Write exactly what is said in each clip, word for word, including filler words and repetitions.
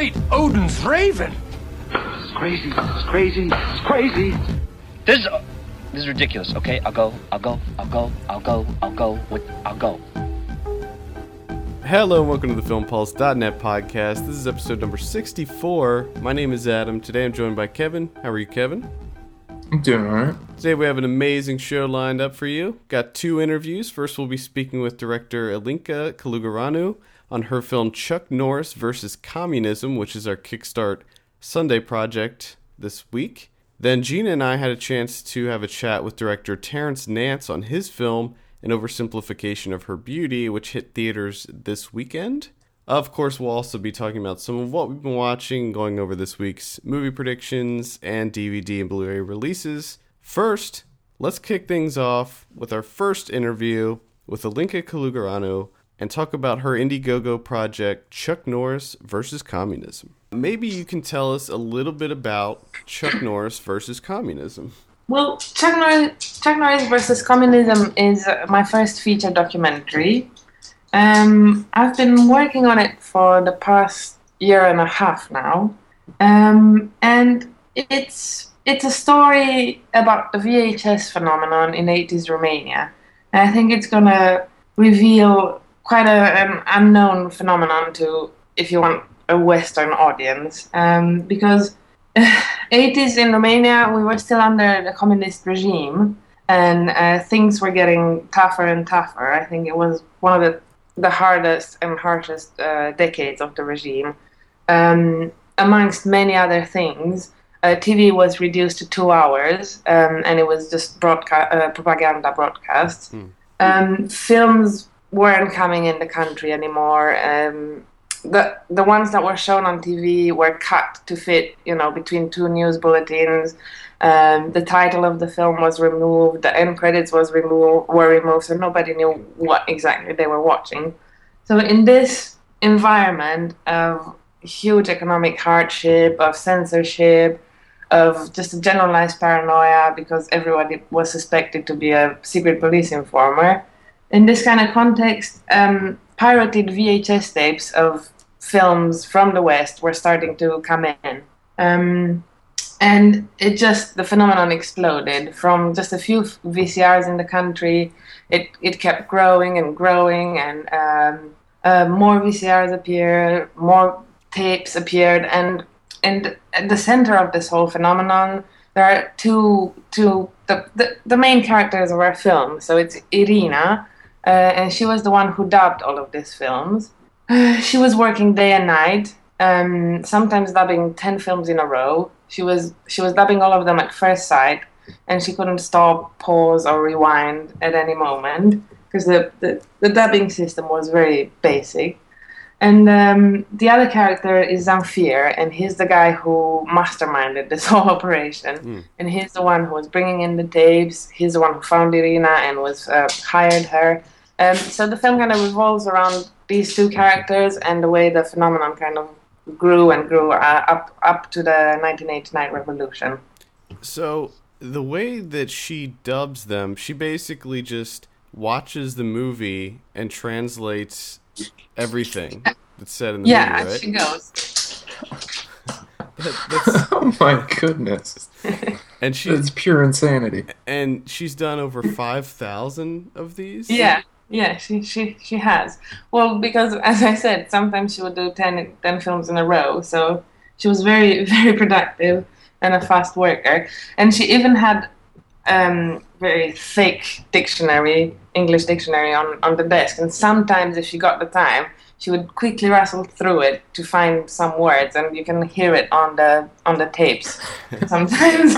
great Odin's raven. It's crazy. It's crazy. It's crazy. This is, uh, this is ridiculous. Okay, I'll go. I'll go. I'll go. I'll go. I'll go. I'll go. Hello and welcome to the Film Pulse dot net podcast. This is episode number sixty-four. My name is Adam. Today I'm joined by Kevin. How are you, Kevin? I'm doing alright. Today we have an amazing show lined up for you. Got two interviews. First we'll be speaking with director Alinka Kalugarenu on her film Chuck Norris versus Communism, which is our Kickstart Sunday project this week. Then Gina and I had a chance to have a chat with director Terrence Nance on his film An Oversimplification of Her Beauty, which hit theaters this weekend. Of course, we'll also be talking about some of what we've been watching, going over this week's movie predictions and D V D and Blu-ray releases. First, let's kick things off with our first interview with Alinka Kalugarenu and talk about her Indiegogo project, Chuck Norris versus Communism. Maybe you can tell us a little bit about Chuck Norris versus Communism. Well, Chuck Norris, Chuck Norris versus Communism is my first feature documentary. Um, I've been working on it for the past year and a half now, um, and it's it's a story about the V H S phenomenon in eighties Romania. And I think it's going to reveal quite a, an unknown phenomenon to, if you want, a Western audience, um, because eighties in Romania, we were still under the communist regime, and uh, things were getting tougher and tougher. I think it was one of the the hardest and harshest uh, decades of the regime. Um, amongst many other things, uh, T V was reduced to two hours, um, and it was just broadca- uh, propaganda broadcasts. Mm. Um, films weren't coming in the country anymore. Um, the the ones that were shown on T V were cut to fit, you know, between two news bulletins. Um, the title of the film was removed, the end credits was removed, were removed, so nobody knew what exactly they were watching. So in this environment of huge economic hardship, of censorship, of just a generalized paranoia because everybody was suspected to be a secret police informer, in this kind of context, um, pirated V H S tapes of films from the West were starting to come in. Um... And it just, the phenomenon exploded from just a few V C Rs in the country. It it kept growing and growing, and um, uh, more V C Rs appeared, more tapes appeared, and and at the center of this whole phenomenon, there are two two the the, the main characters of our film. So it's Irina, uh, and she was the one who dubbed all of these films. She was working day and night, um, sometimes dubbing ten films in a row. She was she was dubbing all of them at first sight, and she couldn't stop, pause, or rewind at any moment because the, the, the dubbing system was very basic. And um, the other character is Zamfir, and he's the guy who masterminded this whole operation. Mm. And he's the one who was bringing in the tapes. He's the one who found Irina and was uh, hired her. Um, so the film kind of revolves around these two characters and the way the phenomenon kind of grew and grew uh, up up to the nineteen eighty-nine revolution. So the way that she dubs them, she basically just watches the movie and translates everything that's said in the yeah, movie, right? Yeah, she goes. that, that's... Oh my goodness. And she, that's pure insanity. And she's done over five thousand of these? Yeah. Yeah, she, she she has. Well, because, as I said, sometimes she would do ten, ten films in a row, so she was very, very productive and a fast worker. And she even had um very thick dictionary, English dictionary, on, on the desk. And sometimes, if she got the time, she would quickly rustle through it to find some words, and you can hear it on the on the tapes sometimes.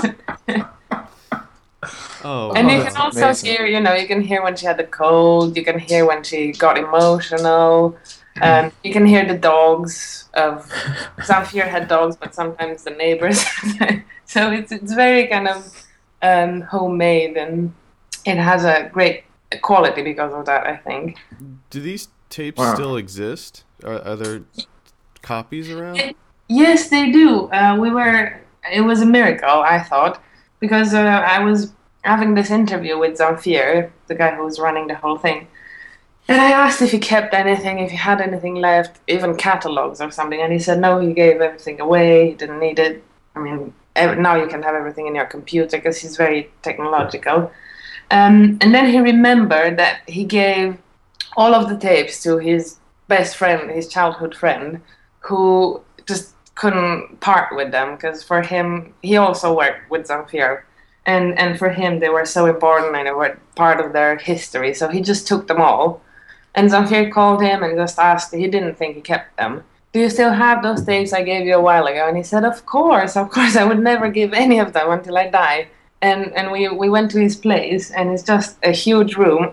Oh, and wow, you can also amazing. hear, you know, you can hear when she had a cold, you can hear when she got emotional, um, you can hear the dogs of, Zamfir had dogs, but sometimes the neighbors. So it's it's very kind of um, homemade, and it has a great quality because of that, I think. Do these tapes wow. still exist? Are, are there copies around? It, yes, they do. Uh, we were, it was a miracle, I thought, because uh, I was having this interview with Zamfir, the guy who was running the whole thing, And I asked if he kept anything, if he had anything left, even catalogs or something, and he said no, he gave everything away, he didn't need it. I mean, ev- now you can have everything in your computer because he's very technological. Um, and then he remembered that he gave all of the tapes to his best friend, his childhood friend, who just couldn't part with them because for him, he also worked with Zamfir. And and for him, they were so important and they were part of their history. So he just took them all. And Zamfir called him and just asked, he didn't think he kept them. Do you still have those tapes I gave you a while ago? And he said, of course, of course, I would never give any of them until I die. And and we, we went to his place, and it's just a huge room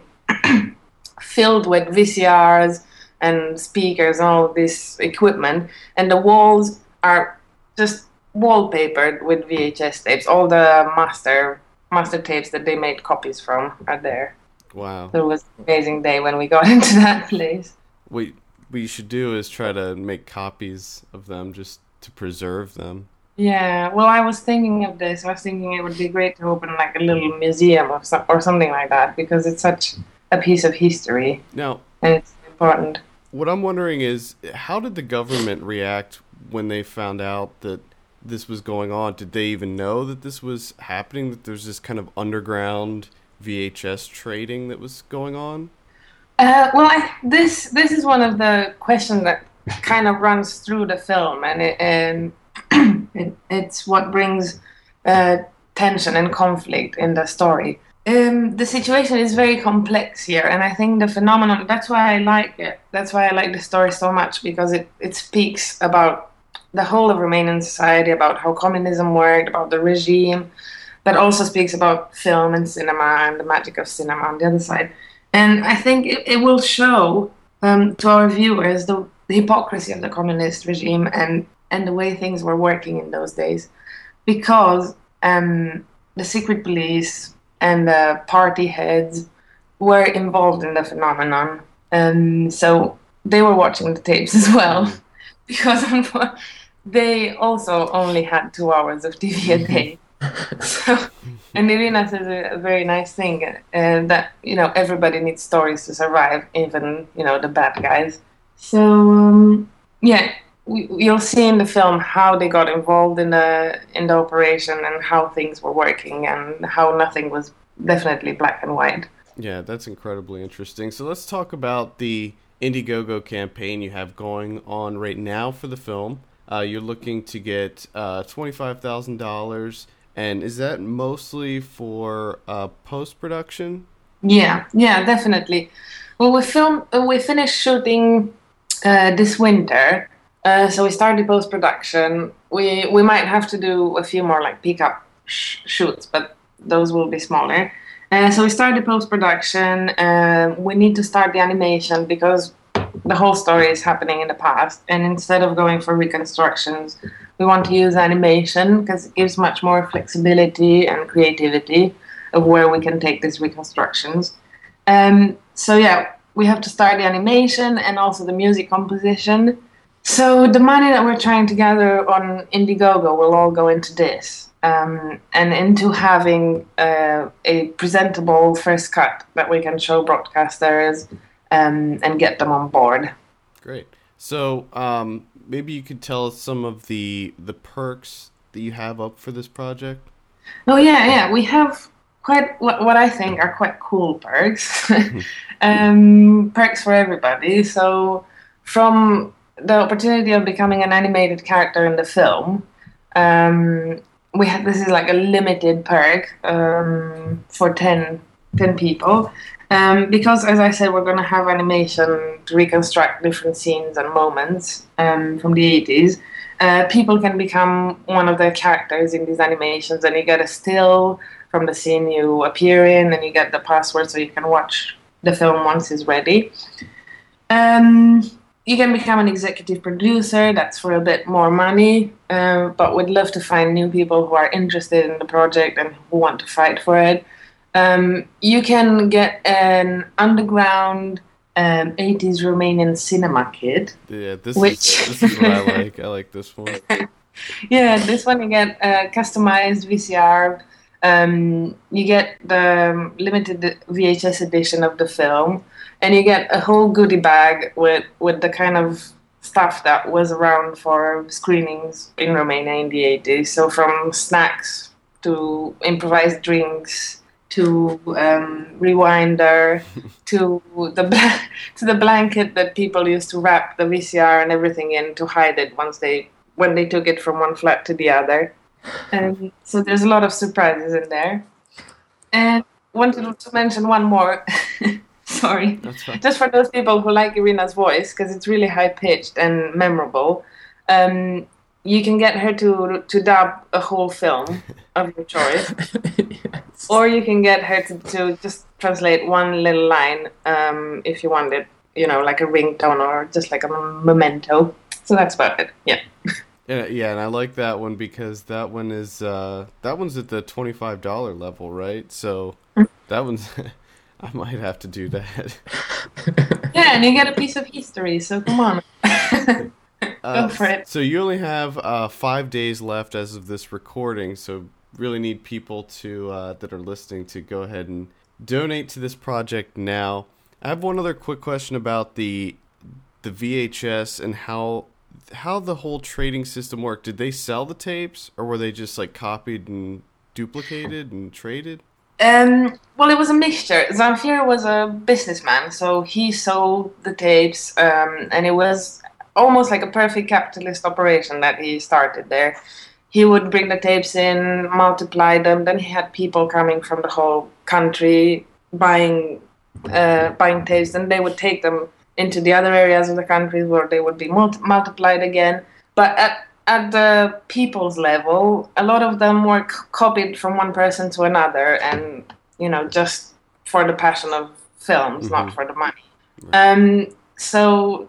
filled with V C Rs and speakers and all this equipment. And the walls are just wallpapered with V H S tapes. All the master master tapes that they made copies from are there. Wow. So it was an amazing day when we got into that place. Wait, what you should do is try to make copies of them just to preserve them. Yeah, well, I was thinking of this. I was thinking it would be great to open like a little museum or, so- or something like that because it's such a piece of history. No. And it's important. What I'm wondering is, how did the government react when they found out that this was going on? Did they even know that this was happening, that there's this kind of underground V H S trading that was going on? Uh, well, I, this this is one of the questions that kind of runs through the film, and it, and it, it's what brings uh, tension and conflict in the story. Um, the situation is very complex here, and I think the phenomenon, that's why I like it, that's why I like the story so much, because it, it speaks about the whole of Romanian society, about how communism worked, about the regime, but also speaks about film and cinema and the magic of cinema on the other side. And I think it, it will show um, to our viewers the, the hypocrisy of the communist regime and, and the way things were working in those days, because um, the secret police and the party heads were involved in the phenomenon. And so they were watching the tapes as well. Because they also only had two hours of T V a day. So, and Irina says a very nice thing uh, that, you know, everybody needs stories to survive, even, you know, the bad guys. So, um, yeah, we, you'll see in the film how they got involved in the, in the operation and how things were working and how nothing was definitely black and white. Yeah, that's incredibly interesting. So let's talk about the Indiegogo campaign you have going on right now for the film. Uh, you're looking to get uh, twenty-five thousand dollars, and is that mostly for uh, post-production? Yeah, yeah, definitely. Well, we film, uh, we finished shooting uh, this winter, uh, so we started post-production. We we might have to do a few more like pickup sh- shoots, but those will be smaller. Uh, so we started post-production, uh, we need to start the animation because the whole story is happening in the past, and instead of going for reconstructions, we want to use animation because it gives much more flexibility and creativity of where we can take these reconstructions. Um, so yeah, we have to start the animation and also the music composition. So the money that we're trying to gather on Indiegogo will all go into this. Um, and into having uh, a presentable first cut that we can show broadcasters um, and get them on board. Great. So um, maybe you could tell us some of the the perks that you have up for this project. Oh yeah, yeah. We have quite what, what I think are quite cool perks. um, perks for everybody. So from the opportunity of becoming an animated character in the film. Um, We have, this is like a limited perk um, for ten, ten people um, because, as I said, we're going to have animation to reconstruct different scenes and moments um, from the eighties. Uh, people can become one of the characters in these animations, and you get a still from the scene you appear in, and you get the password so you can watch the film once it's ready. Um... You can become an executive producer, that's for a bit more money, uh, but we'd love to find new people who are interested in the project and who want to fight for it. Um, you can get an underground um, eighties Romanian cinema kit. Yeah, this, which... is, this is what I like. I like this one. Yeah, this one you get a customized V C R. Um, you get the limited V H S edition of the film. and you get a whole goodie bag with, with the kind of stuff that was around for screenings in Romania in the eighties. So from snacks to improvised drinks to um, rewinder to the bla- to the blanket that people used to wrap the V C R and everything in to hide it once they when they took it from one flat to the other. And so there's a lot of surprises in there. And wanted to mention one more. Sorry. That's fine. Just for those people who like Irina's voice, because it's really high-pitched and memorable, um, you can get her to to dub a whole film of your choice. Yes. Or you can get her to, to just translate one little line um, if you want it, you know, like a ringtone or just like a memento. So that's about it, yeah. Yeah, yeah, and I like that one because that one is uh, that one's at the twenty-five dollars level, right? So that one's... I might have to do that. Yeah, and you get a piece of history, so come on. uh, Go for it. So you only have uh, five days left as of this recording, so really need people to uh, that are listening to go ahead and donate to this project now. I have one other quick question about the the V H S and how how the whole trading system worked. Did they sell the tapes, or were they just like copied and duplicated and traded? Um, well, it was a mixture. Zamfir was a businessman, so he sold the tapes, um, and it was almost like a perfect capitalist operation that he started there. He would bring the tapes in, multiply them, then he had people coming from the whole country buying uh, buying tapes, and they would take them into the other areas of the country where they would be multi- multiplied again. But at At the people's level, a lot of them were c- copied from one person to another, and you know, just for the passion of films, mm-hmm. not for the money. Um, so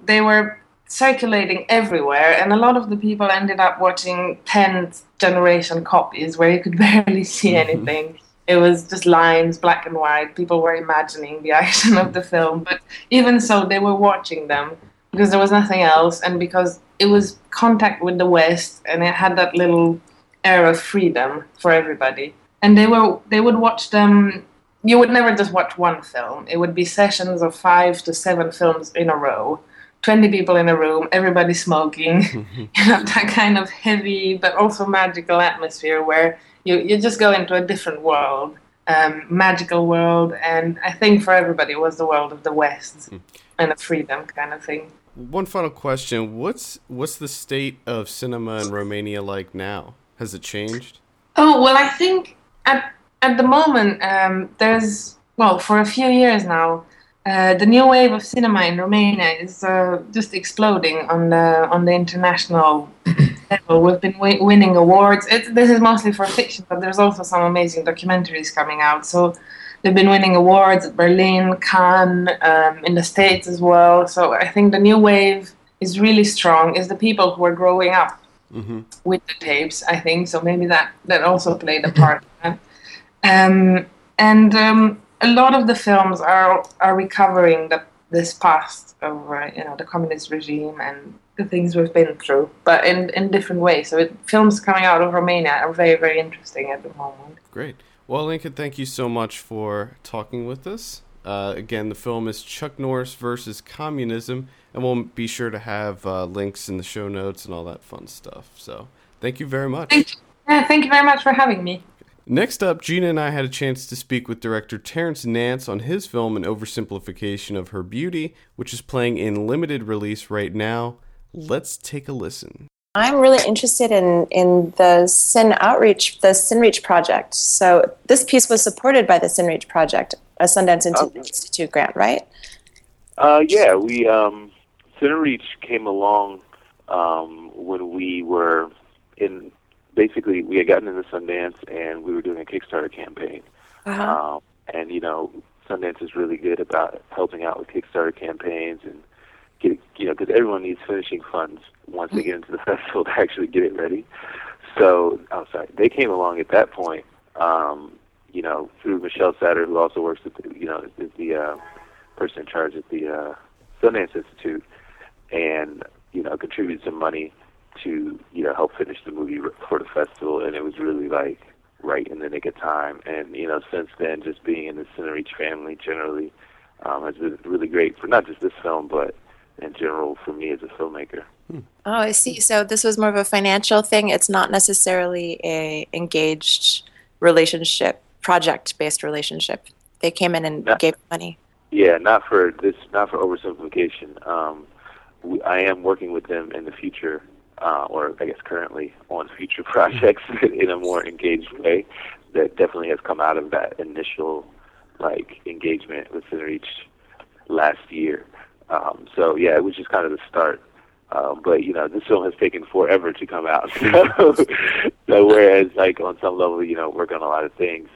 they were circulating everywhere, and a lot of the people ended up watching tenth generation copies where you could barely see anything. Mm-hmm. It was just lines, black and white. People were imagining the action of the film, but even so, they were watching them because there was nothing else, and because it was contact with the West, and it had that little air of freedom for everybody. And they were they would watch them. You would never just watch one film. It would be sessions of five to seven films in a row, twenty people in a room, everybody smoking, you know, that kind of heavy but also magical atmosphere where you, you just go into a different world, um, magical world. And I think for everybody it was the world of the West and of freedom kind of thing. One final question. What's what's the state of cinema in Romania like now? Has it changed? Oh, well, I think at at the moment, um, there's, well, for a few years now, uh, the new wave of cinema in Romania is uh, just exploding on the, on the international level. We've been w- winning awards. It, this is mostly for fiction, but there's also some amazing documentaries coming out. So they've been winning awards at Berlin, Cannes, um, in the States as well. So I think the new wave is really strong. It's the people who are growing up mm-hmm. with the tapes, I think. So maybe that, that also played a part. Um, and um, a lot of the films are are recovering the, this past of uh, you know the communist regime and the things we've been through, but in, in different ways. So it, films coming out of Romania are very, very interesting at the moment. Great. Well, Alinka, thank you so much for talking with us. Uh, again, the film is Chuck Norris versus Communism, and we'll be sure to have uh, links in the show notes and all that fun stuff. So thank you very much. Thank you. Yeah, thank you very much for having me. Next up, Gina and I had a chance to speak with director Terrence Nance on his film An Oversimplification of Her Beauty, which is playing in limited release right now. Let's take a listen. I'm really interested in, in the Sin Outreach, the CineReach project. So this piece was supported by the CineReach project, a Sundance Institute uh, grant, right? Uh, yeah, we um, CineReach came along um, when we were in. Basically, we had gotten into Sundance and we were doing a Kickstarter campaign. Uh-huh. Um, and you know, Sundance is really good about helping out with Kickstarter campaigns and. Get, you know, because everyone needs finishing funds once they get into the festival to actually get it ready. So, I'm sorry, they came along at that point, um, you know, through Michelle Satter, who also works at, the, you know, is the uh, person in charge at the uh, Sundance Institute, and, you know, contributed some money to, you know, help finish the movie for the festival, and it was really, like, right in the nick of time. And, you know, since then, just being in the CineReach family generally, um, has been really great for not just this film, but in general for me as a filmmaker. Hmm. Oh, I see. So this was more of a financial thing. It's not necessarily a engaged relationship, project-based relationship. They came in and not, gave money. Yeah, not for this, not for oversimplification. Um, we, I am working with them in the future, uh, or I guess currently on future projects in a more engaged way. That definitely has come out of that initial like engagement with CineReach last year. Um, so yeah, it was just kind of the start. Um, but you know, this film has taken forever to come out. So, so whereas like on some level, you know, working on a lot of things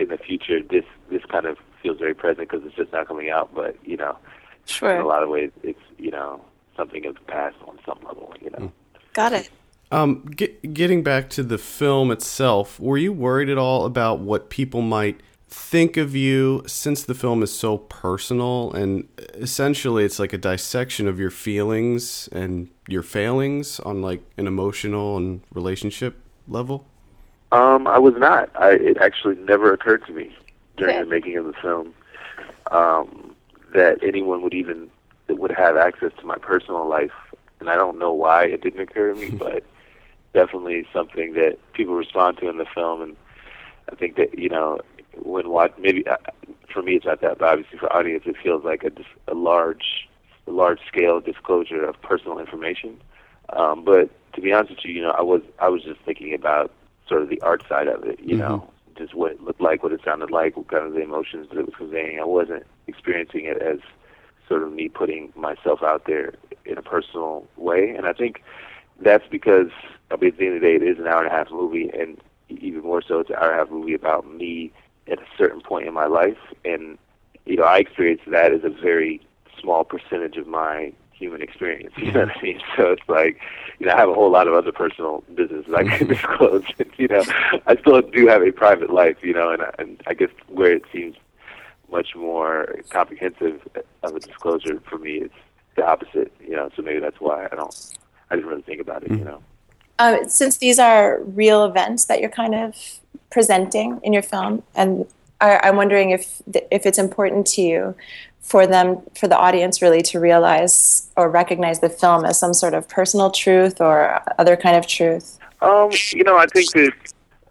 in the future, this this kind of feels very present because it's just not coming out. But you know, sure. In a lot of ways, it's you know something of the past on some level. You know, got it. Um, get, getting back to the film itself, were you worried at all about what people might think of you, since the film is so personal and essentially it's like a dissection of your feelings and your failings on like an emotional and relationship level? Um, I was not. I, it actually never occurred to me during the making of the film um, that anyone would even that would have access to my personal life, and I don't know why it didn't occur to me, but definitely something that people respond to in the film. And I think that, you know, when watch, maybe uh, for me it's not that, but obviously for audience it feels like a, a large, a large scale disclosure of personal information. Um, but to be honest with you, you know, I was I was just thinking about sort of the art side of it, you mm-hmm. know, just what it looked like, what it sounded like, what kind of the emotions that it was conveying. I wasn't experiencing it as sort of me putting myself out there in a personal way, and I think that's because I mean, at the end of the day, it is an hour and a half movie, and even more so, it's an hour and a half movie about me at a certain point in my life, and you know, I experienced that as a very small percentage of my human experience. You know what I mean? So it's like, you know, I have a whole lot of other personal businesses I can disclose. You know, I still do have a private life. You know, and I, and I guess where it seems much more comprehensive of a disclosure for me, it's the opposite, you know, so maybe that's why I don't, I didn't really think about it, you know. Um, since these are real events that you're kind of presenting in your film, and I, I'm wondering if the, if it's important to you for them, for the audience really to realize or recognize the film as some sort of personal truth or other kind of truth? Um, you know, I think that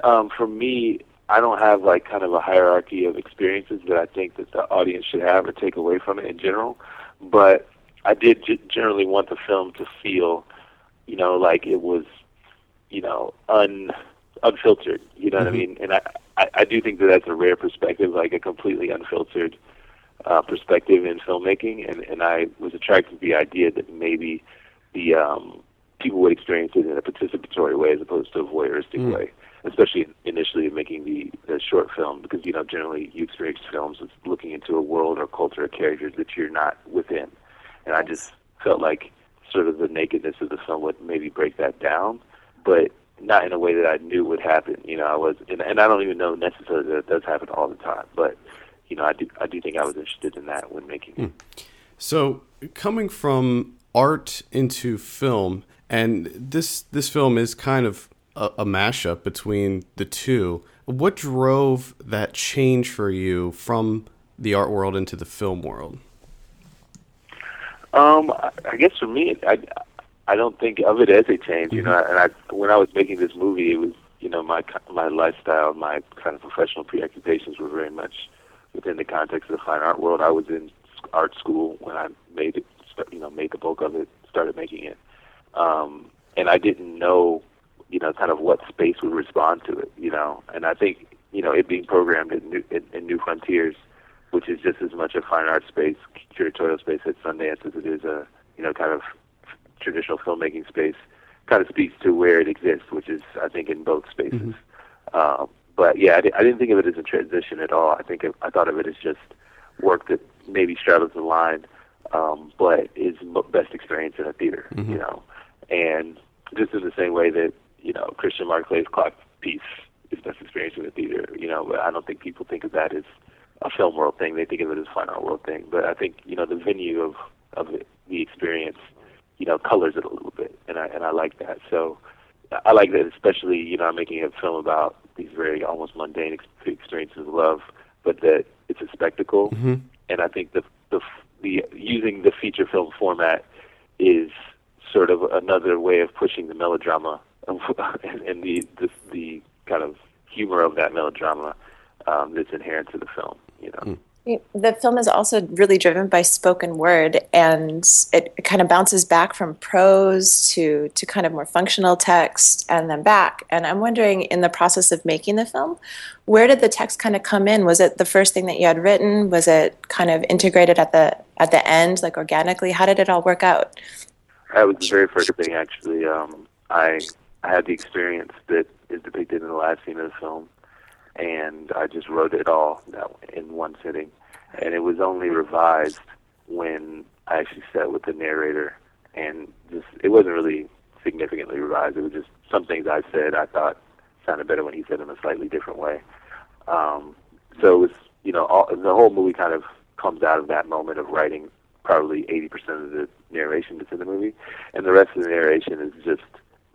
um, for me, I don't have like kind of a hierarchy of experiences that I think that the audience should have or take away from it in general, but I did generally want the film to feel, you know, like it was, you know, un unfiltered. You know mm-hmm. what I mean? And I, I, I do think that that's a rare perspective, like a completely unfiltered uh, perspective in filmmaking. And, and I was attracted to the idea that maybe the um, people would experience it in a participatory way as opposed to a voyeuristic mm-hmm. way, especially initially in making the, the short film, because, you know, generally you experience films with looking into a world or culture or characters that you're not within. And I just felt like sort of the nakedness of the film would maybe break that down, but not in a way that I knew would happen. You know, I was, and, and I don't even know necessarily that it does happen all the time, but, you know, I do, I do think I was interested in that when making it. Mm. So coming from art into film, and this, this film is kind of a, a mashup between the two, what drove that change for you from the art world into the film world? Um, I guess for me, I, I don't think of it as a change, you know, and I, when I was making this movie, it was, you know, my my lifestyle, my kind of professional preoccupations were very much within the context of the fine art world. I was in art school when I made it, you know, made the bulk of it, started making it, um, and I didn't know, you know, kind of what space would respond to it, you know, and I think, you know, it being programmed in New, in, in New Frontiers, which is just as much a fine art space, curatorial space at Sundance as it is a, you know, kind of traditional filmmaking space, kind of speaks to where it exists, which is, I think, in both spaces. Mm-hmm. Um, but, yeah, I, di- I didn't think of it as a transition at all. I think it, I thought of it as just work that maybe straddles the line, um, but is best experienced in a theater, mm-hmm. you know. And just in the same way that, you know, Christian Marclay's Clock piece is best experienced in a theater, you know, but I don't think people think of that as a film world thing. They think of it as a fine art world thing. But I think, you know, the venue of, of it, the experience, you know, colors it a little bit. And I, and I like that. So I like that, especially, you know, I'm making a film about these very almost mundane experiences of love, but that it's a spectacle. Mm-hmm. And I think the the the using the feature film format is sort of another way of pushing the melodrama of, and, and the, the the kind of humor of that melodrama um, that's inherent to the film. You know. Mm. The film is also really driven by spoken word, and it kind of bounces back from prose to, to kind of more functional text and then back. And I'm wondering, in the process of making the film, where did the text kind of come in? Was it the first thing that you had written? Was it kind of integrated at the at the end, like organically? How did it all work out? That was the very first thing, actually. Um, I, I had the experience that is depicted in the last scene of the film. And I just wrote it all in one sitting. And it was only revised when I actually sat with the narrator. And just it wasn't really significantly revised. It was just some things I said I thought sounded better when he said them in a slightly different way. Um, so it was, you know, all, the whole movie kind of comes out of that moment of writing probably eighty percent of the narration that's in the movie. And the rest of the narration is just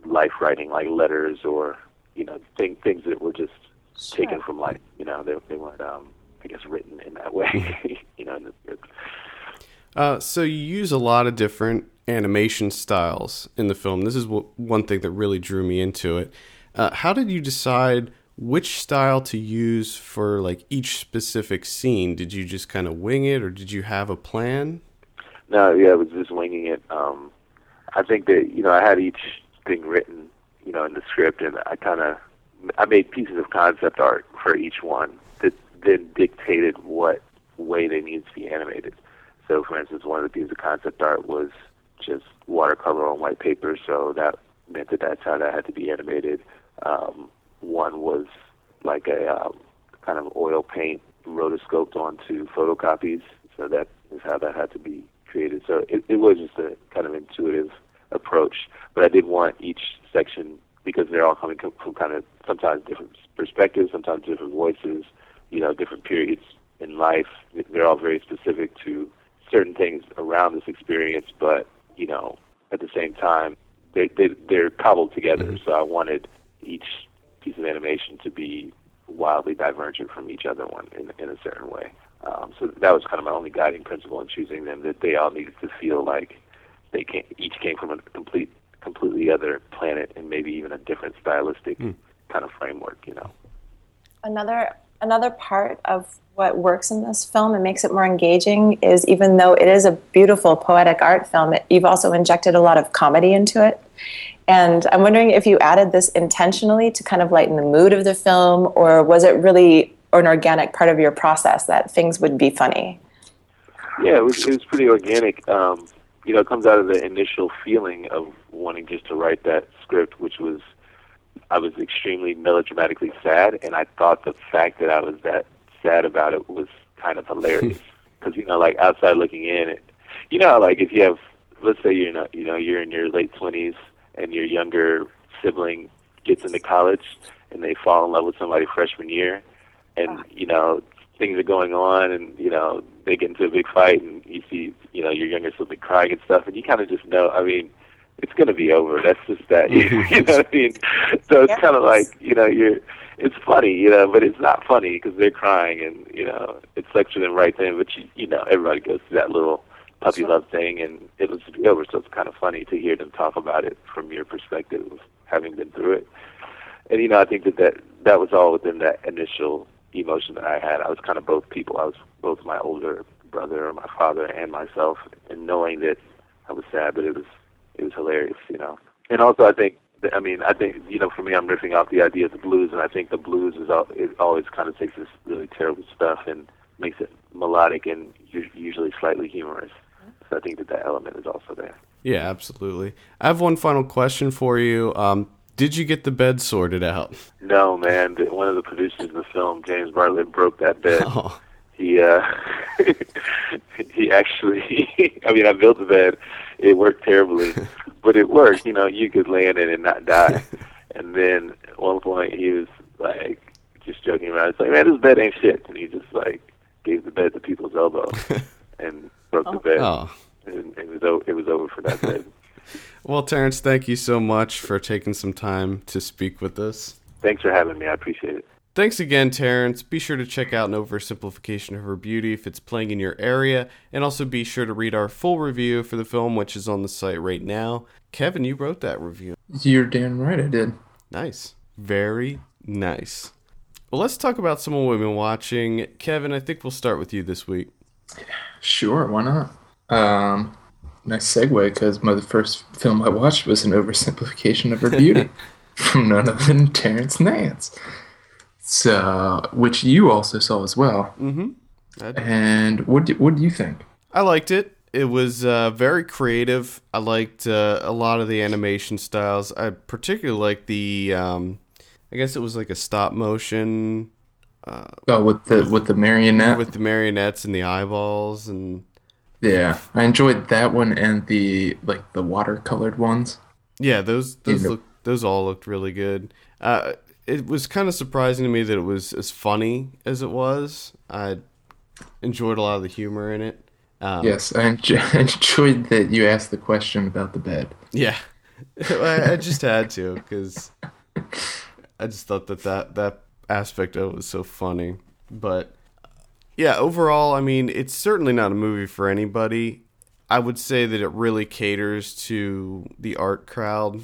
life writing, like letters or, you know, thing, things that were just Sure. taken from life, you know, they they weren't, um, I guess, written in that way, you know. In the script. Uh, so you use a lot of different animation styles in the film. This is w- one thing that really drew me into it. Uh, how did you decide which style to use for like each specific scene? Did you just kind of wing it, or did you have a plan? No, yeah, it was just winging it. Um, I think that you know I had each thing written, you know, in the script, and I kind of. I made pieces of concept art for each one that then dictated what way they needed to be animated. So, for instance, one of the pieces of concept art was just watercolor on white paper, so that meant that that's how that had to be animated. Um, one was like a um, kind of oil paint rotoscoped onto photocopies, so that is how that had to be created. So it, it was just a kind of intuitive approach, but I did want each section because they're all coming from kind of sometimes different perspectives, sometimes different voices, you know, different periods in life. They're all very specific to certain things around this experience, but, you know, at the same time, they, they, they're cobbled together. Mm-hmm. So I wanted each piece of animation to be wildly divergent from each other one in, in a certain way. Um, so that was kind of my only guiding principle in choosing them, that they all needed to feel like they came, each came from a complete completely other planet and maybe even a different stylistic mm. kind of framework, you know. Another another part of what works in this film and makes it more engaging is even though it is a beautiful poetic art film, it, you've also injected a lot of comedy into it. And I'm wondering if you added this intentionally to kind of lighten the mood of the film, or was it really an organic part of your process that things would be funny? Yeah, it was, it was pretty organic. Um, you know, it comes out of the initial feeling of wanting just to write that script, which was, I was extremely melodramatically sad, and I thought the fact that I was that sad about it was kind of hilarious. Because, you know, like, outside looking in, it, you know, like, if you have, let's say you're not, you know, you're in your late twenties, and your younger sibling gets into college, and they fall in love with somebody freshman year, and, you know, things are going on, and, you know, they get into a big fight, and you see, you know, your younger sibling crying and stuff, and you kind of just know, I mean, it's going to be over. That's just that. You know what I mean? So it's yes. kind of like, you know, you're, it's funny, you know, but it's not funny because they're crying and, you know, it sucks for them right then. But, you, you know, everybody goes through that little puppy love thing and it'll just be over. So it's kind of funny to hear them talk about it from your perspective of having been through it. And, you know, I think that that, that was all within that initial emotion that I had. I was kind of both people. I was both my older brother or my father and myself, and knowing that I was sad, but it was, it was hilarious, you know. And also, I think, I mean, I think, you know, for me, I'm riffing off the idea of the blues, and I think the blues is all, it always kind of takes this really terrible stuff and makes it melodic and usually slightly humorous. So I think that that element is also there. Yeah, absolutely. I have one final question for you. Um, did you get the bed sorted out? No, man. One of the producers of the film, James Bartlett, broke that bed. Oh. He, uh, he actually, I mean, I built the bed. It worked terribly, but it worked. You know, you could lay in it and not die. And then at one point he was like, just joking around. It's like, man, this bed ain't shit. And he just like gave the bed to people's elbow and broke oh. the bed. Oh. And it was, o- it was over for that bed. Well, Terrence, thank you so much for taking some time to speak with us. Thanks for having me. I appreciate it. Thanks again, Terrence. Be sure to check out An Oversimplification of Her Beauty if it's playing in your area, and also be sure to read our full review for the film, which is on the site right now. Kevin, you wrote that review. You're damn right I did. Nice. Very nice. Well, let's talk about some of what we've been watching. Kevin, I think we'll start with you this week. Sure, why not? Um, nice segue, because the first film I watched was An Oversimplification of Her Beauty from none other than Terrence Nance, so, which you also saw as well. Mm-hmm. And what do, what do you think? I liked it. It was uh, very creative. I liked uh, a lot of the animation styles. I particularly liked the, um, I guess it was like a stop motion. Uh, oh, with the with, with the marionette, with the marionettes and the eyeballs, and yeah, I enjoyed that one and the like the watercolored ones. Yeah, those those look, those all looked really good. Uh, it was kind of surprising to me that it was as funny as it was. I enjoyed a lot of the humor in it. Um, yes, I enjoyed that you asked the question about the bed. Yeah, I, I just had to, because I just thought that that, that aspect of it was so funny. But yeah, overall, I mean, it's certainly not a movie for anybody. I would say that it really caters to the art crowd.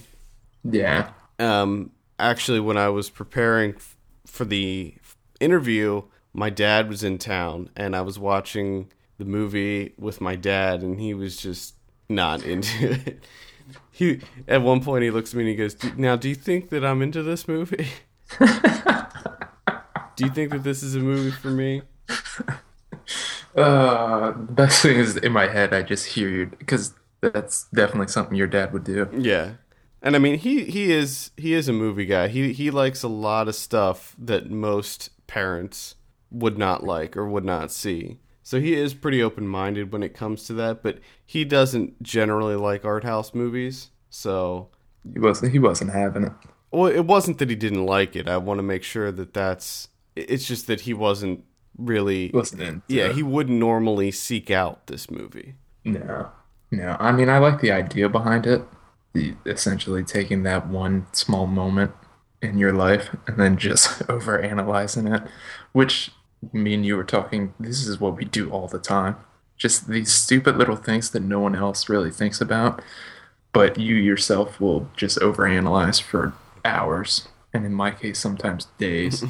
Yeah. Um. Actually, when I was preparing f- for the interview, my dad was in town, and I was watching the movie with my dad, and he was just not into it. He at one point he looks at me and he goes, "Now, do you think that I'm into this movie? Do you think that this is a movie for me?" Uh, the best thing is, in my head, I just hear you, because that's definitely something your dad would do. Yeah, and I mean, he he is he is a movie guy. He he likes a lot of stuff that most parents would not like or would not see. So he is pretty open-minded when it comes to that, but he doesn't generally like art house movies. So he wasn't he wasn't having it. Well, it wasn't that he didn't like it. I want to make sure that that's. It's just that he wasn't really. Wasn't in. Yeah, he wouldn't normally seek out this movie. No, no. I mean, I like the idea behind it. The, essentially taking that one small moment in your life and then just overanalyzing it, which. Me and you were talking, this is what we do all the time. Just these stupid little things that no one else really thinks about, but you yourself will just overanalyze for hours, and in my case, sometimes days,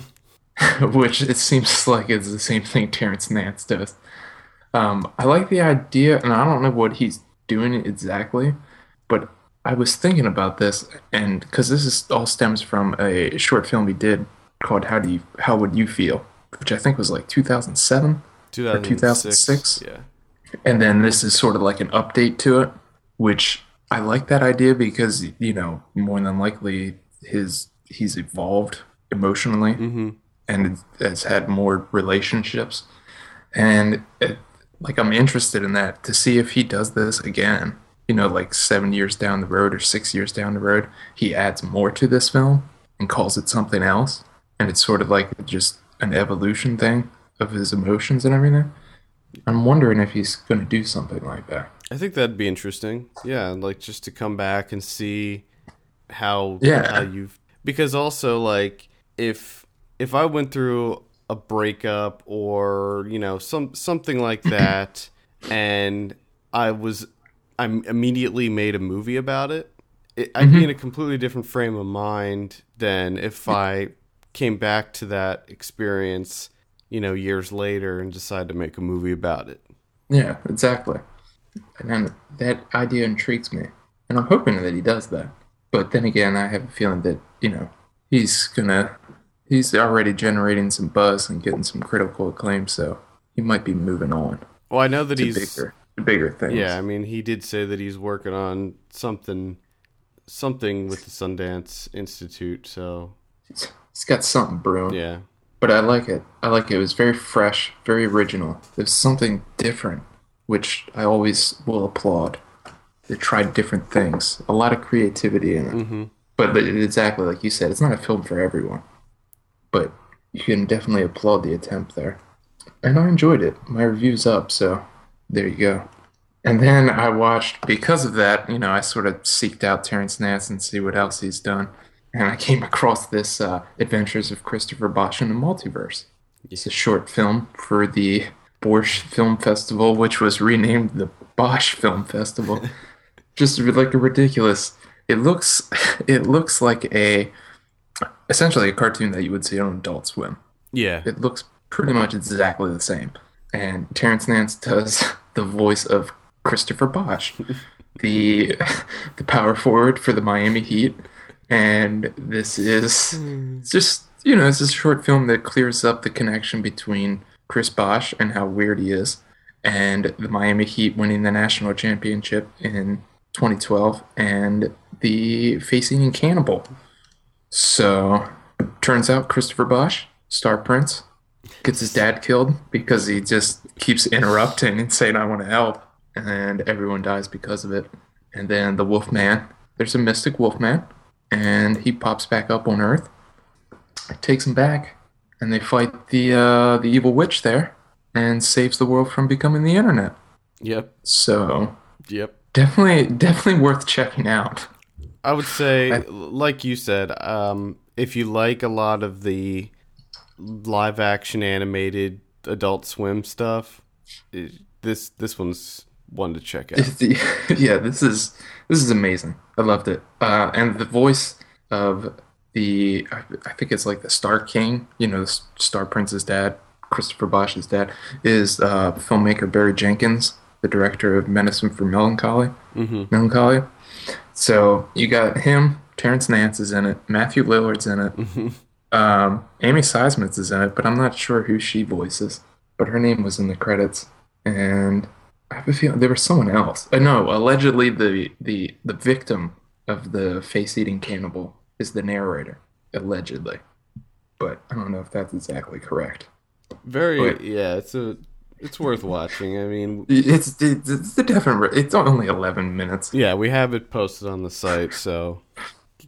which it seems like is the same thing Terrence Nance does. Um, I like the idea, and I don't know what he's doing exactly, but I was thinking about this, and because this is all stems from a short film we did called How Do You How Would You Feel? Which I think was like two thousand seven or two thousand six. Yeah. And then this is sort of like an update to it, which I like that idea because, you know, more than likely his he's evolved emotionally, mm-hmm. and has had more relationships. And it, like, I'm interested in that to see if he does this again, you know, like seven years down the road or six years down the road, he adds more to this film and calls it something else. And it's sort of like just an evolution thing of his emotions and everything. I'm wondering if he's going to do something like that. I think that'd be interesting. Yeah, like just to come back and see how yeah. how you've, because also like if if I went through a breakup or, you know, some something like that and I was I immediately made a movie about it, it I'd mm-hmm. be in a completely different frame of mind than if I came back to that experience, you know, years later and decided to make a movie about it. Yeah, exactly. And that idea intrigues me. And I'm hoping that he does that. But then again, I have a feeling that, you know, he's gonna, he's already generating some buzz and getting some critical acclaim, so he might be moving on. Well, I know that he's bigger, bigger things. Yeah, I mean, he did say that he's working on something, something with the Sundance Institute, so. It's got something brewing. Yeah. But I like it. I like it. It was very fresh, very original. There's something different, which I always will applaud. They tried different things. A lot of creativity in it. Mm-hmm. But, but exactly like you said, it's not a film for everyone. But you can definitely applaud the attempt there. And I enjoyed it. My review's up, so there you go. And then I watched, because of that, you know, I sort of seeked out Terrence Nance and see what else he's done. and I came across this uh, Adventures of Christopher Bosh in the Multiverse. It's a short film for the Borscht Film Festival, which was renamed the Bosch Film Festival. Just like a ridiculous. It looks, it looks like a essentially a cartoon that you would see on Adult Swim. Yeah, it looks pretty much exactly the same. And Terrence Nance does the voice of Christopher Bosh, the the power forward for the Miami Heat. And this is it's just, you know, it's a short film that clears up the connection between Chris Bosh and how weird he is, and the Miami Heat winning the national championship in twenty twelve, and the face-eating cannibal. So, turns out Christopher Bosh, Star Prince, gets his dad killed because he just keeps interrupting and saying, I want to help, and everyone dies because of it. And then the Wolfman, there's a mystic Wolfman, and he pops back up on Earth, takes him back, and they fight the uh, the evil witch there, and saves the world from becoming the internet. Yep. So. Yep. Definitely, definitely worth checking out. I would say, I, like you said, um, if you like a lot of the live action animated Adult Swim stuff, it, this this one's one to check out. Yeah, this is this is amazing. I loved it, uh, and the voice of. The, I think it's like the Star King, you know, Star Prince's dad, Christopher Bosch's dad, is uh, filmmaker Barry Jenkins, the director of Medicine for Melancholy. Mm-hmm. Melancholy. So you got him, Terrence Nance is in it, Matthew Lillard's in it, mm-hmm. um, Amy Seimetz is in it, but I'm not sure who she voices. But her name was in the credits, and I have a feeling there was someone else. Uh, no, allegedly the the the victim of the face-eating cannibal is the narrator, allegedly, but I don't know if that's exactly correct. Very, but, yeah, it's a, it's worth watching. I mean, it's it's, it's the definite. It's only eleven minutes. Yeah, we have it posted on the site, so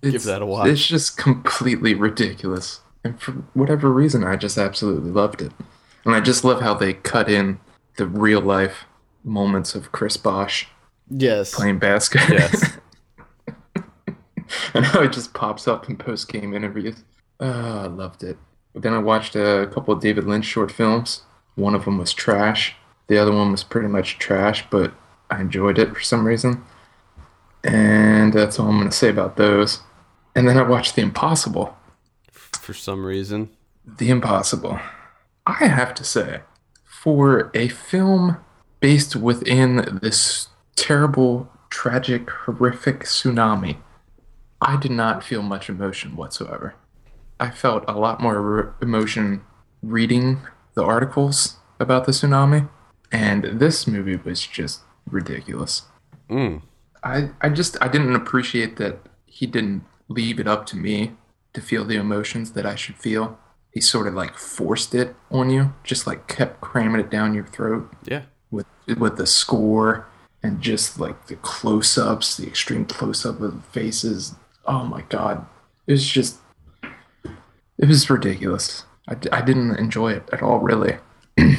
give that a watch. It's just completely ridiculous, and for whatever reason, I just absolutely loved it, and I just love how they cut in the real life moments of Chris Bosh, yes, playing basketball. Yes. And how it just pops up in post-game interviews. Oh, I loved it. But then I watched a couple of David Lynch short films. One of them was trash. The other one was pretty much trash, but I enjoyed it for some reason. And that's all I'm going to say about those. And then I watched The Impossible. For some reason? The Impossible. I have to say, for a film based within this terrible, tragic, horrific tsunami, I did not feel much emotion whatsoever. I felt a lot more re- emotion reading the articles about the tsunami, and this movie was just ridiculous. Mm. I, I just, I didn't appreciate that he didn't leave it up to me to feel the emotions that I should feel. He sort of like forced it on you, just like kept cramming it down your throat. Yeah. With, with the score and just like the close-ups, the extreme close-up of the faces. Oh my God. It was just, it was ridiculous. I, I didn't enjoy it at all, really. I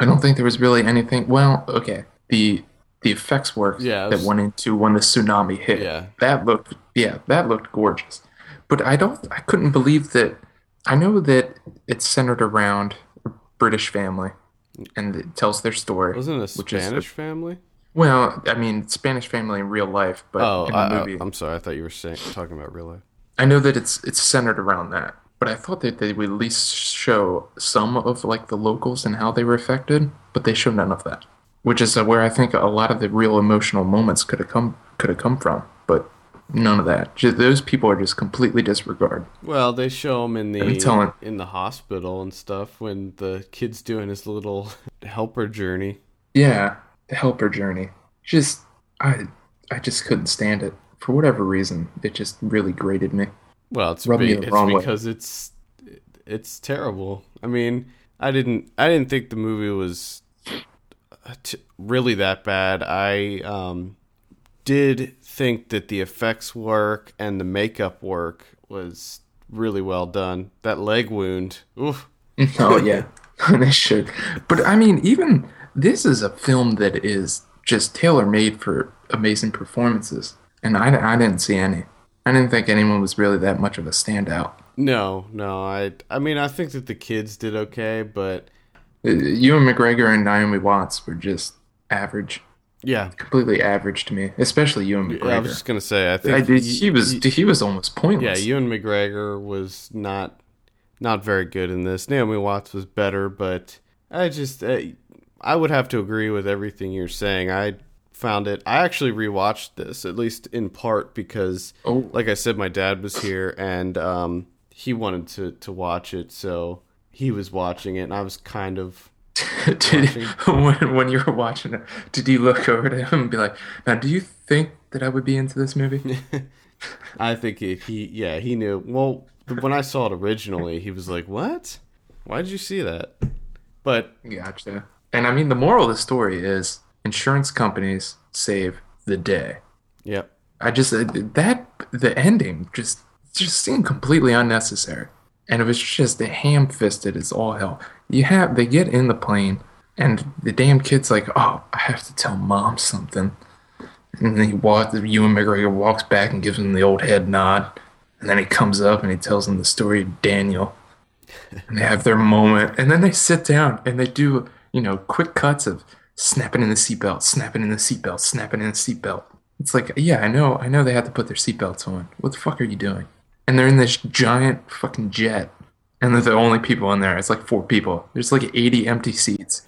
don't think there was really anything. Well, okay. The the effects work yeah, was, that went into when the tsunami hit. Yeah. That looked, yeah, that looked gorgeous. But I don't, I couldn't believe that, I know that it's centered around a British family and it tells their story. Wasn't it a Spanish family? Well, I mean, Spanish family in real life, but oh, in the movie. I, I'm sorry, I thought you were saying, talking about real life. I know that it's it's centered around that, but I thought that they would at least show some of like the locals and how they were affected, but they show none of that, which is where I think a lot of the real emotional moments could have come could have come from, but none of that. Just, those people are just completely disregarded. Well, they show them in the telling, in the hospital and stuff when the kid's doing his little helper journey. Yeah. Helper journey. Just I I just couldn't stand it. For whatever reason, it just really grated me. Well, it's, be, it's because way. it's it's terrible. I mean, I didn't I didn't think the movie was t- really that bad. I um did think that the effects work and the makeup work was really well done. That leg wound. Oof. Oh yeah. They should. But I mean, even this is a film that is just tailor-made for amazing performances, and I, I didn't see any. I didn't think anyone was really that much of a standout. No, no. I I mean, I think that the kids did okay, but... Ewan McGregor and Naomi Watts were just average. Yeah. Completely average to me, especially Ewan McGregor. Yeah, I was just going to say, I think... I did, he, he, was, he, he was almost pointless. Yeah, Ewan McGregor was not not very good in this. Naomi Watts was better, but I just... I, I would have to agree with everything you're saying. I... found it. I actually rewatched this, at least in part, because oh. like I said, my dad was here and um he wanted to to watch it, so he was watching it and I was kind of did, when, when you were watching it, did you look over to him and be like, now do you think that I would be into this movie? I think he, he yeah he knew. Well, when I saw it originally, he was like, what? Why did you see that? But gotcha. And I mean, the moral of the story is insurance companies save the day. Yep. I just, that, the ending just just seemed completely unnecessary. And it was just ham-fisted as all hell. You have, they get in the plane, and the damn kid's like, oh, I have to tell Mom something. And then he walks, Ewan McGregor walks back and gives him the old head nod. And then he comes up and he tells him the story of Daniel. And they have their moment. And then they sit down and they do, you know, quick cuts of, snapping in the seatbelt, snapping in the seatbelt, snapping in the seatbelt. It's like, yeah, I know, I know they have to put their seatbelts on. What the fuck are you doing? And they're in this giant fucking jet, and they're the only people in there. It's like four people. There's like eighty empty seats.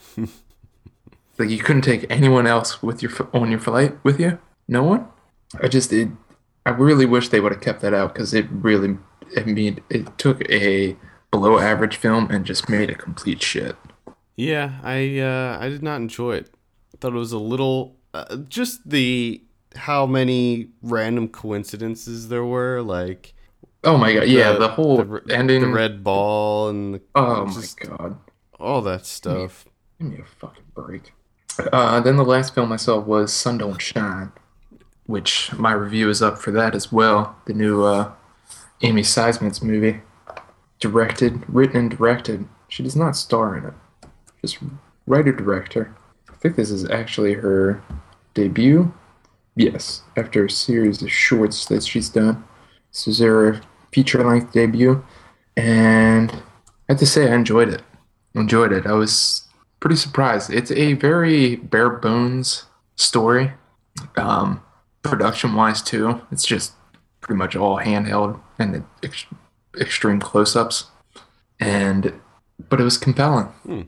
Like you couldn't take anyone else with your on your flight with you. No one. I just, it, I really wish they would have kept that out because it really, I mean, it took a below average film and just made a complete shit. Yeah, I uh, I did not enjoy it. I thought it was a little... Uh, just the... How many random coincidences there were, like... Oh my god, the, yeah, the whole the, ending... The red ball and... The, oh just, my god. All that stuff. Give me, give me a fucking break. Uh, then the last film I saw was Sun Don't Shine, which my review is up for that as well. The new uh, Amy Seimetz movie. Directed, written and directed. She does not star in it. Just writer-director. I think this is actually her debut. Yes, after a series of shorts that she's done. This is her feature-length debut. And I have to say I enjoyed it. Enjoyed it. I was pretty surprised. It's a very bare-bones story. Um, production-wise, too. It's just pretty much all handheld and ex- extreme close-ups. And But it was compelling. Hmm.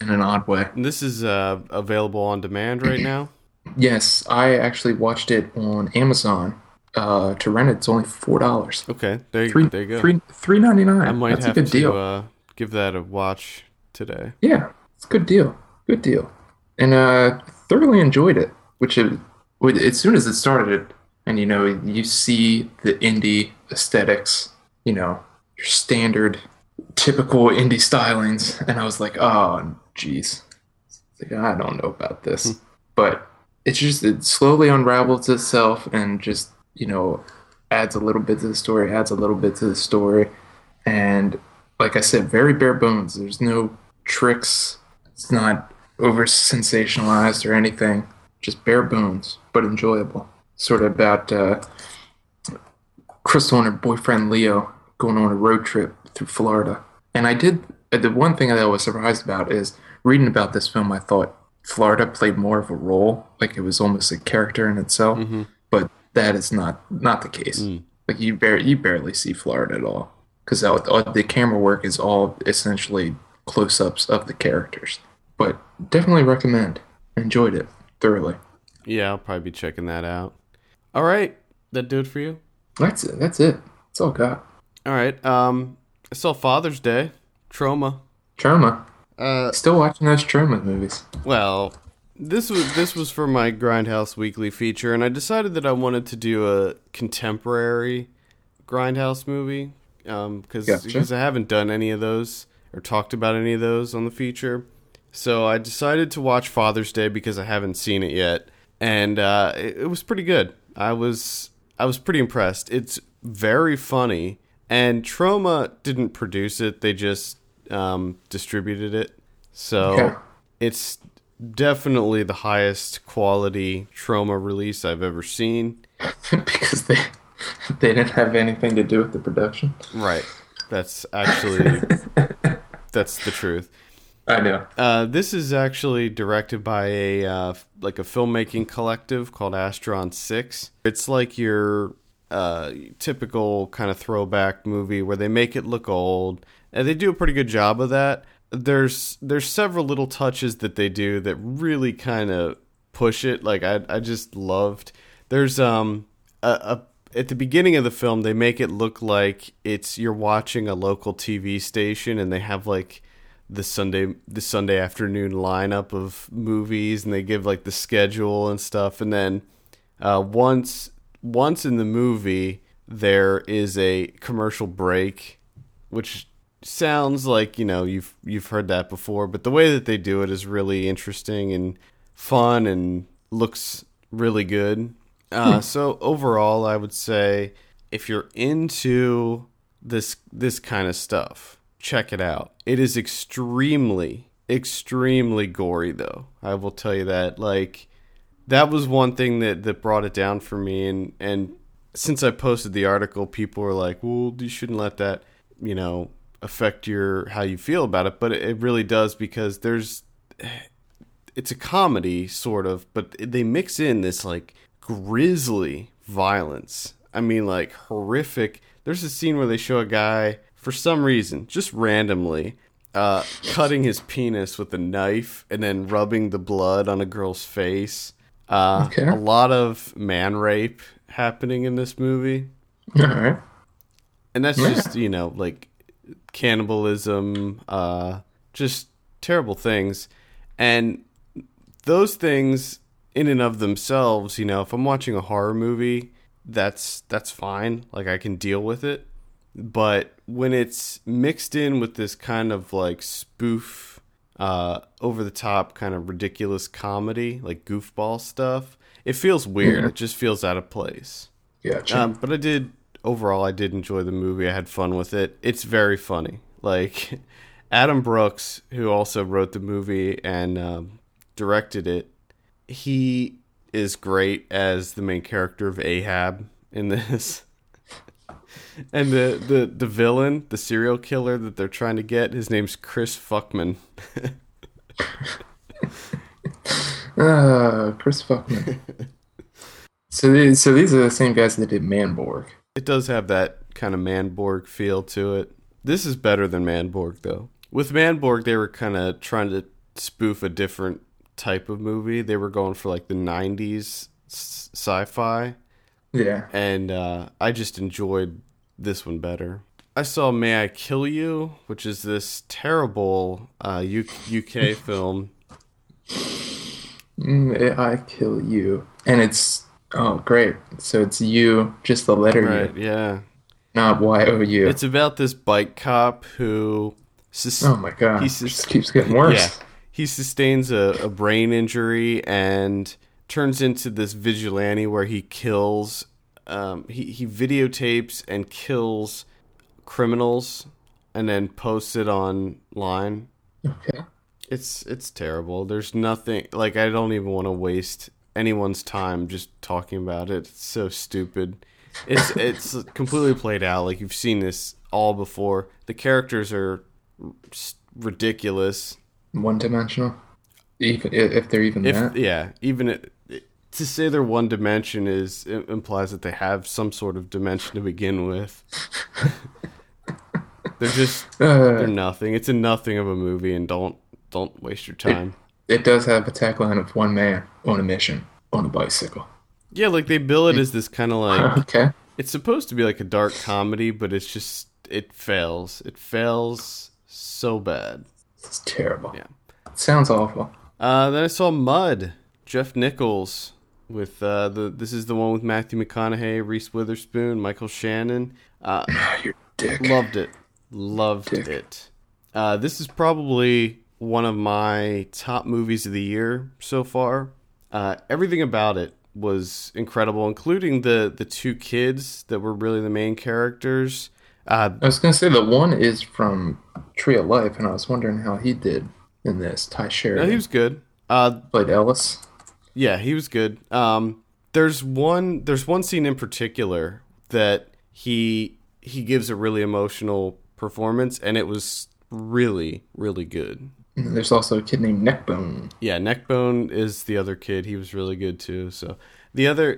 In an odd way. This is uh, available on demand right now? Yes. I actually watched it on Amazon. Uh, to rent it, it's only four dollars. Okay. There you, three, there you go. Three, three ninety-nine. I might That's have a good to deal. Uh, give that a watch today. Yeah. It's a good deal. Good deal. And uh, thoroughly enjoyed it. Which, it, as soon as it started, and you know, you see the indie aesthetics, you know, your standard, typical indie stylings, and I was like, oh, jeez, like, I don't know about this. Mm. But it's just, it slowly unravels itself and just, you know, adds a little bit to the story, adds a little bit to the story. And like I said, very bare bones. There's no tricks. It's not over-sensationalized or anything. Just bare bones, but enjoyable. Sort of about uh, Crystal and her boyfriend Leo going on a road trip through Florida. And I did, the one thing that I was surprised about is reading about this film, I thought Florida played more of a role, like it was almost a character in itself. Mm-hmm. But that is not not the case. Mm. Like you barely you barely see Florida at all, because the camera work is all essentially close-ups of the characters. But definitely recommend. Enjoyed it thoroughly. Yeah, I'll probably be checking that out. All right, that do it for you? That's it. That's it. That's all I got. All right. Um. I saw Father's Day. Trauma. Trauma. Uh, Still watching those Trauma movies. Well, this was this was for my Grindhouse Weekly feature, and I decided that I wanted to do a contemporary Grindhouse movie, um, because because I haven't done any of those or talked about any of those on the feature. So I decided to watch Father's Day because I haven't seen it yet, and uh, it, it was pretty good. I was I was pretty impressed. It's very funny. And Troma didn't produce it. They just um, distributed it. So okay. It's definitely the highest quality Troma release I've ever seen. because they They didn't have anything to do with the production. Right. That's actually, that's the truth. I know. Uh, this is actually directed by a uh, like a filmmaking collective called Astron six. It's like your uh, typical kind of throwback movie where they make it look old, and they do a pretty good job of that. There's there's several little touches that they do that really kind of push it. Like I I just loved. There's um a, a at the beginning of the film they make it look like it's you're watching a local T V station, and they have like. the Sunday the Sunday afternoon lineup of movies, and they give like the schedule and stuff. And then uh, once once in the movie, there is a commercial break, which sounds like, you know, you've you've heard that before, but the way that they do it is really interesting and fun and looks really good. Uh, hmm. So overall, I would say if you're into this this kind of stuff, check it out. It is extremely, extremely gory, though. I will tell you that. Like, that was one thing that, that brought it down for me. And, and since I posted the article, people were like, well, you shouldn't let that, you know, affect your how you feel about it. But it, it really does, because there's... It's a comedy, sort of, but they mix in this, like, grisly violence. I mean, like, horrific. There's a scene where they show a guy... For some reason, just randomly, uh, cutting his penis with a knife and then rubbing the blood on a girl's face. Uh, okay. A lot of man rape happening in this movie. All right. And that's yeah. just, you know, like cannibalism, uh, just terrible things. And those things in and of themselves, you know, if I'm watching a horror movie, that's that's fine. Like, I can deal with it. But when it's mixed in with this kind of like spoof, uh, over the top kind of ridiculous comedy, like goofball stuff, it feels weird. Yeah. It just feels out of place. Gotcha. Um, but I did, overall, I did enjoy the movie. I had fun with it. It's very funny. Like, Adam Brooks, who also wrote the movie and um, directed it, he is great as the main character of Ahab in this. And the, the, the villain, the serial killer that they're trying to get, his name's Chris Fuckman. uh, Chris Fuckman. So these, so these are the same guys that did Manborg. It does have that kind of Manborg feel to it. This is better than Manborg, though. With Manborg, they were kind of trying to spoof a different type of movie. They were going for like the nineties sci-fi. Yeah. And uh, I just enjoyed this one better. I saw May I Kill You, which is this terrible uh, U K film. May I Kill You. And it's, oh, great. So it's you, just the letter right, U. Yeah. Not Y O U. It's about this bike cop who... Sus- oh, my God. He sus- just keeps getting worse. Yeah. He sustains a, a brain injury and... turns into this vigilante where he kills, um, he, he videotapes and kills criminals and then posts it online. Okay. It's it's terrible. There's nothing, like, I don't even want to waste anyone's time just talking about it. It's so stupid. It's it's completely played out. Like, you've seen this all before. The characters are ridiculous. One-dimensional. Even if they're even if, that. Yeah, even it, it, to say they're one dimension is it implies that they have some sort of dimension to begin with. They're just uh, they're nothing. It's a nothing of a movie, and don't don't waste your time. It, it does have a tagline of one man on a mission on a bicycle. Yeah, like they bill it as this kind of like okay. It's supposed to be like a dark comedy, but it's just it fails. It fails so bad. It's terrible. Yeah, it sounds awful. Uh, then I saw Mud, Jeff Nichols, with uh, the. This is the one with Matthew McConaughey, Reese Witherspoon, Michael Shannon. Uh, You're dick. Loved it, loved dick. it. Uh, this is probably one of my top movies of the year so far. Uh, everything about it was incredible, including the the two kids that were really the main characters. Uh, I was gonna say the one is from Tree of Life, and I was wondering how he did. In this, Ty Sheridan. No, he was good. Uh, Played Ellis. Yeah, he was good. Um, there's one. There's one scene in particular that he he gives a really emotional performance, and it was really, really good. There's also a kid named Neckbone. Yeah, Neckbone is the other kid. He was really good too. So the other,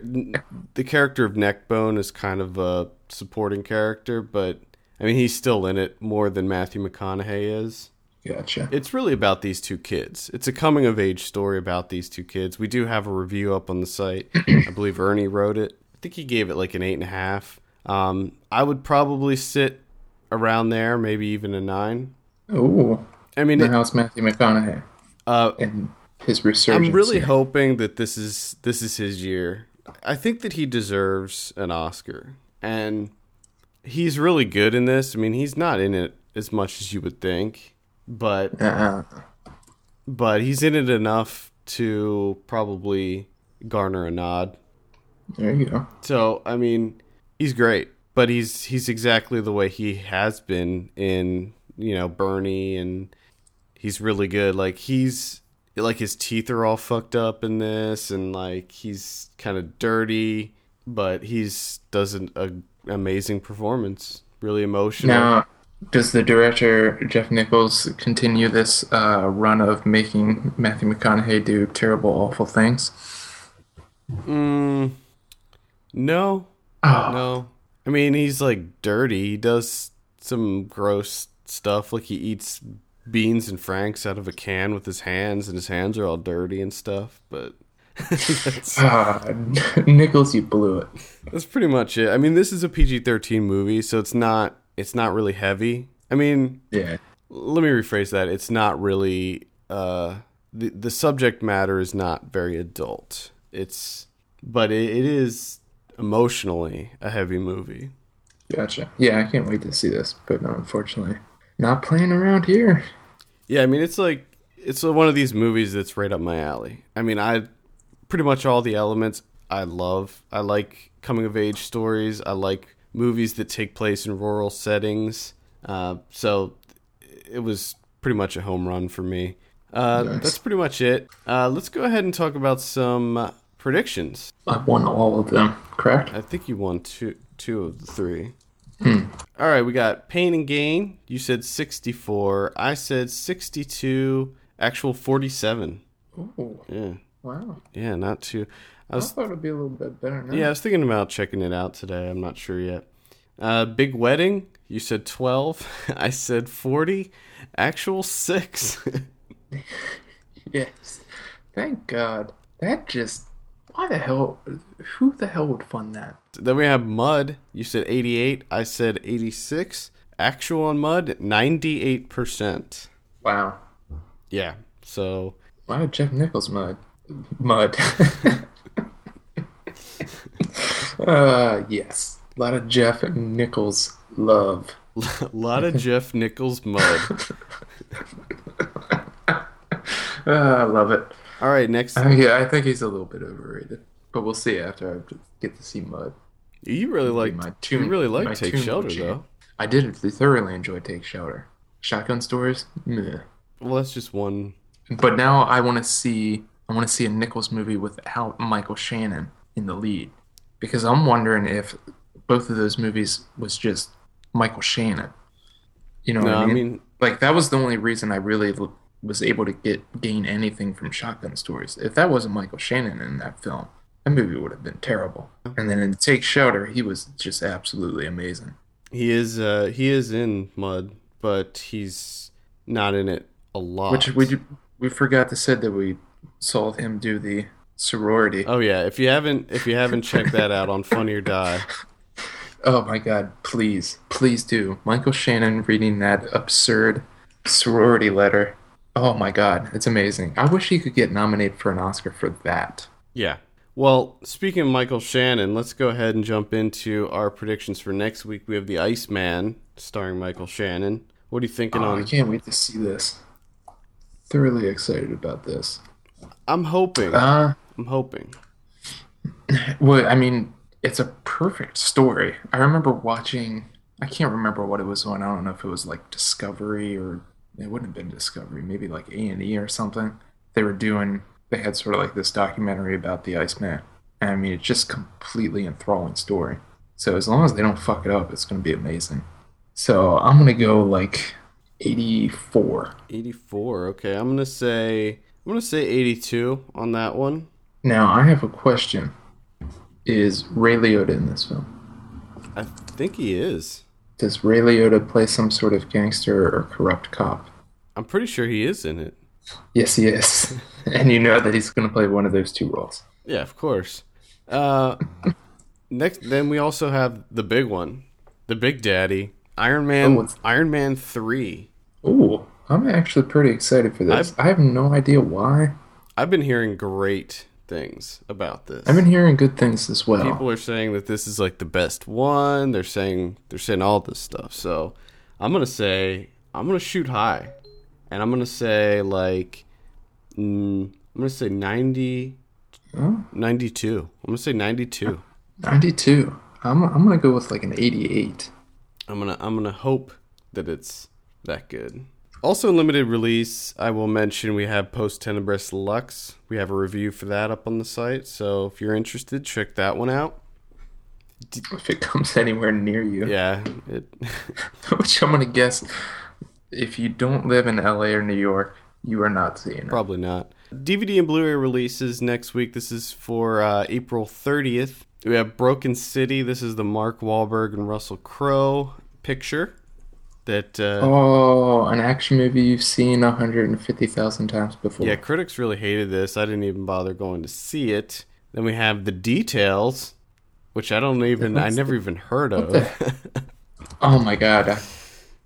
the character of Neckbone is kind of a supporting character, but I mean, he's still in it more than Matthew McConaughey is. Gotcha. It's really about these two kids. It's a coming of age story about these two kids. We do have a review up on the site. I believe Ernie wrote it. I think he gave it like an eight and a half. Um, I would probably sit around there, maybe even a nine. Oh. I mean, it, how's Matthew McConaughey uh, and his resurgence? I'm really here. hoping that this is this is his year. I think that he deserves an Oscar, and he's really good in this. I mean, he's not in it as much as you would think, but uh-huh. but he's in it enough to probably garner a nod. There you go. So, I mean, he's great, but he's he's exactly the way he has been in, you know, Bernie, and he's really good. Like, he's like, his teeth are all fucked up in this, and like, he's kind of dirty, but he's does an a, amazing performance. Really emotional. Now, does the director Jeff Nichols continue this uh, run of making Matthew McConaughey do terrible, awful things? Mm, no, oh. no. I mean, he's like dirty. He does some gross stuff, like he eats beans and franks out of a can with his hands, and his hands are all dirty and stuff, but uh, Nichols, you blew it. That's pretty much it. I mean, this is a P G thirteen movie, so it's not it's not really heavy. I mean, yeah, let me rephrase that. It's not really uh the the subject matter is not very adult. It's but it, it is emotionally a heavy movie. Gotcha. Yeah, I can't wait to see this, but no, unfortunately, not playing around here. Yeah, I mean, it's like, it's one of these movies that's right up my alley. I mean, I pretty much all the elements I love. I like coming of age stories. I like movies that take place in rural settings. Uh, so it was pretty much a home run for me. Uh, nice. That's pretty much it. Uh, let's go ahead and talk about some uh, predictions. I won all of them, correct? I think you won two, two of the three. Hmm. All right, we got Pain and Gain. You said sixty-four. I said sixty-two. Actual forty-seven. Ooh. Yeah. Wow. Yeah, not too. I, was, I thought it would be a little bit better now. Yeah, I was thinking about checking it out today. I'm not sure yet. Uh, Big Wedding. You said twelve. I said forty. Actual six. Yes. Thank God. That just. Why the hell? Who the hell would fund that? Then we have Mud. You said eighty-eight. I said eighty-six. Actual on Mud, ninety-eight percent. Wow. Yeah. So. Wow, Jeff Nichols Mud. Mud. uh, yes. A lot of Jeff Nichols love. A lot of Jeff Nichols Mud. uh, I love it. All right, next. Uh, yeah, I think he's a little bit overrated, but we'll see after I get to see Mud. You really like you really like Take Shelter, though. I did thoroughly enjoy Take Shelter. Shotgun Stories, meh. Well, that's just one. But now I want to see I want to see a Nichols movie without Michael Shannon in the lead, because I'm wondering if both of those movies was just Michael Shannon. You know, no, what I mean? I mean, like, that was the only reason I really was able to get gain anything from Shotgun Stories. If that wasn't Michael Shannon in that film, that movie would have been terrible. And then in Take Shelter, he was just absolutely amazing. He is uh, he is in Mud, but he's not in it a lot. Which we we forgot to say that we saw him do the sorority. Oh yeah, if you haven't if you haven't checked that out on Funny or Die. Oh my God, please, please do. Michael Shannon reading that absurd sorority letter. Oh my God, it's amazing. I wish he could get nominated for an Oscar for that. Yeah. Well, speaking of Michael Shannon, let's go ahead and jump into our predictions for next week. We have The Iceman, starring Michael Shannon. What are you thinking oh, on? I can't wait to see this. Thoroughly excited about this. I'm hoping. Uh, I'm hoping. Well, I mean, it's a perfect story. I remember watching, I can't remember what it was on. I don't know if it was like Discovery or... It wouldn't have been Discovery, maybe like A and E or something. They were doing, they had sort of like this documentary about the Iceman. And I mean, it's just completely enthralling story. So as long as they don't fuck it up, it's going to be amazing. So I'm going to go like eighty-four. eighty-four. Okay, I'm going to say I'm going to say eighty-two on that one. Now, I have a question. Is Ray Liotta in this film? I think he is. Does Ray Liotta play some sort of gangster or corrupt cop? I'm pretty sure he is in it. Yes, he is. And you know that he's going to play one of those two roles. Yeah, of course. Uh, next, then we also have the big one, the Big Daddy, Iron Man, oh, Iron Man three. Ooh, I'm actually pretty excited for this. I've, I have no idea why. I've been hearing great things about this. I've been hearing good things as well. People are saying that this is like the best one. They're saying they're saying all this stuff. So I'm gonna say I'm gonna shoot high, and I'm gonna say like mm, I'm gonna say ninety. Oh. ninety-two. I'm gonna say ninety-two. ninety-two. I'm I'm gonna go with like an eighty-eight. I'm gonna I'm gonna hope that it's that good. Also in limited release, I will mention we have Post Tenebris Lux. We have a review for that up on the site, so if you're interested, check that one out. If it comes anywhere near you. Yeah. It... Which I'm gonna guess, if you don't live in L A or New York, you are not seeing it. Probably not. D V D and Blu-ray releases next week. This is for uh, April thirtieth. We have Broken City. This is the Mark Wahlberg and Russell Crowe picture. That uh, Oh, an action movie you've seen one hundred fifty thousand times before. Yeah, critics really hated this. I didn't even bother going to see it. Then we have The Details, which I don't even, What's I never the, even heard of. The, oh my God. I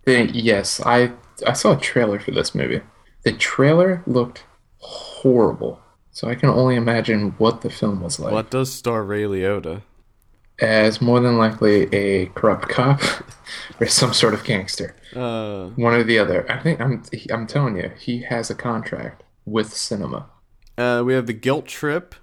think, yes, I, I saw a trailer for this movie. The trailer looked horrible, so I can only imagine what the film was like. What does star Ray Liotta? As more than likely a corrupt cop or some sort of gangster. Uh, One or the other. I think I'm. I'm telling you, he has a contract with cinema. Uh, we have The Guilt Trip.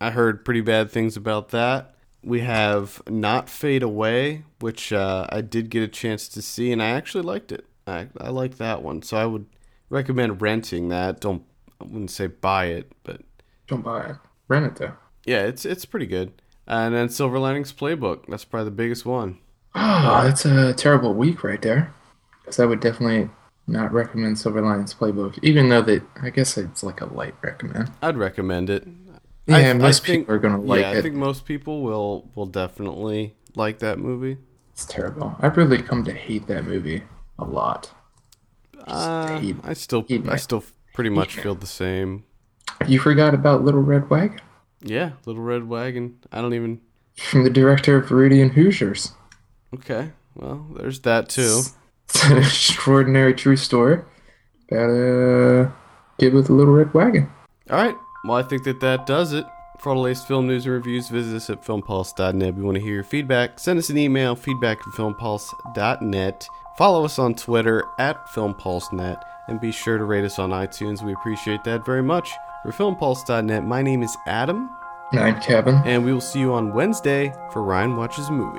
I heard pretty bad things about that. We have Not Fade Away, which uh, I did get a chance to see, and I actually liked it. I I liked that one, so I would recommend renting that. Don't I wouldn't say buy it, but don't buy it. Rent it though. Yeah, it's it's pretty good. And then Silver Linings Playbook. That's probably the biggest one. Oh, that's a terrible week right there. Because I would definitely not recommend Silver Linings Playbook, even though that I guess it's like a light recommend. I'd recommend it. Yeah, I, most I think, people are gonna like yeah, it. Yeah, I think most people will will definitely like that movie. It's terrible. I've really come to hate that movie a lot. Uh, hate, I still, I still pretty much feel the same. You forgot about Little Red Wagon? Yeah, Little Red Wagon. I don't even... From the director of Veridian Hoosiers. Okay, well, there's that too. It's an extraordinary true story about a kid with a Little Red Wagon. All right, well, I think that that does it. For all the latest film news and reviews, visit us at film pulse dot net. We want to hear your feedback. Send us an email, feedback at film pulse dot net. Follow us on Twitter at Film Pulse dot net, and be sure to rate us on iTunes. We appreciate that very much. For Film Pulse dot net, my name is Adam. And I'm Kevin. And we will see you on Wednesday for Ryan Watches a Movie.